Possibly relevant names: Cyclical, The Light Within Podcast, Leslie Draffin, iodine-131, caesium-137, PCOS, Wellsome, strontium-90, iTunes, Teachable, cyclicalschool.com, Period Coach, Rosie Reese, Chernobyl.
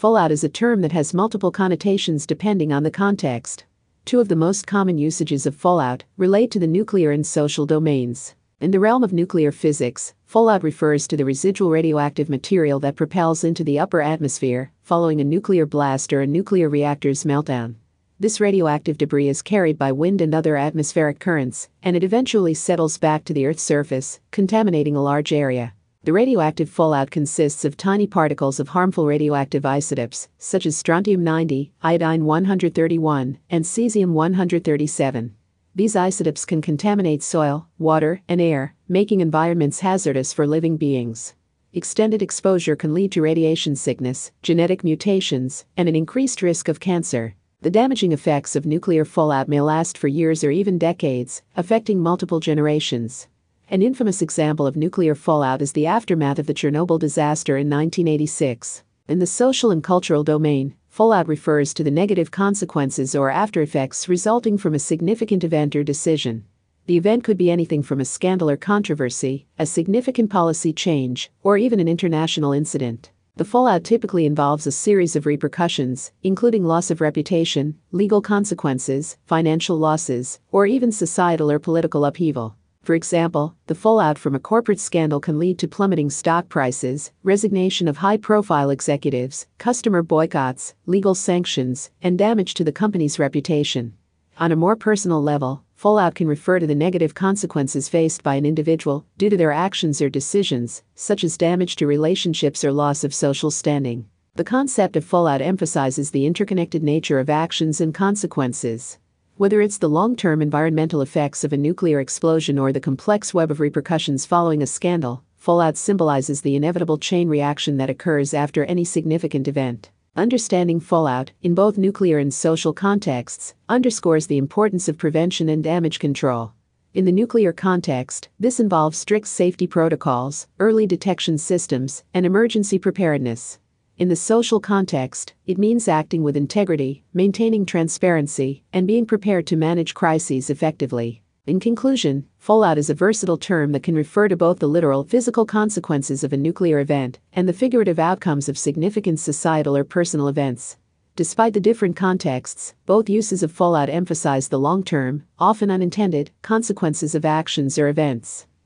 Fallout is a term that has multiple connotations depending on the context. Two of the most common usages of fallout relate to the nuclear and social domains. In the realm of nuclear physics, fallout refers to the residual radioactive material that propels into the upper atmosphere following a nuclear blast or a nuclear reactor's meltdown. This radioactive debris is carried by wind and other atmospheric currents, and it eventually settles back to the Earth's surface, contaminating a large area. The radioactive fallout consists of tiny particles of harmful radioactive isotopes, such as strontium-90, iodine-131, and caesium-137. These isotopes can contaminate soil, water, and air, making environments hazardous for living beings. Extended exposure can lead to radiation sickness, genetic mutations, and an increased risk of cancer. The damaging effects of nuclear fallout may last for years or even decades, affecting multiple generations. An infamous example of nuclear fallout is the aftermath of the Chernobyl disaster in 1986. In the social and cultural domain, fallout refers to the negative consequences or aftereffects resulting from a significant event or decision. The event could be anything from a scandal or controversy, a significant policy change, or even an international incident. The fallout typically involves a series of repercussions, including loss of reputation, legal consequences, financial losses, or even societal or political upheaval. For example, the fallout from a corporate scandal can lead to plummeting stock prices, resignation of high-profile executives, customer boycotts, legal sanctions, and damage to the company's reputation. On a more personal level, fallout can refer to the negative consequences faced by an individual due to their actions or decisions, such as damage to relationships or loss of social standing. The concept of fallout emphasizes the interconnected nature of actions and consequences. Whether it's the long-term environmental effects of a nuclear explosion or the complex web of repercussions following a scandal, fallout symbolizes the inevitable chain reaction that occurs after any significant event. Understanding fallout, in both nuclear and social contexts, underscores the importance of prevention and damage control. In the nuclear context, this involves strict safety protocols, early detection systems, and emergency preparedness. In the social context, it means acting with integrity, maintaining transparency, and being prepared to manage crises effectively. In conclusion, fallout is a versatile term that can refer to both the literal physical consequences of a nuclear event and the figurative outcomes of significant societal or personal events. Despite the different contexts, both uses of fallout emphasize the long-term, often unintended, consequences of actions or events.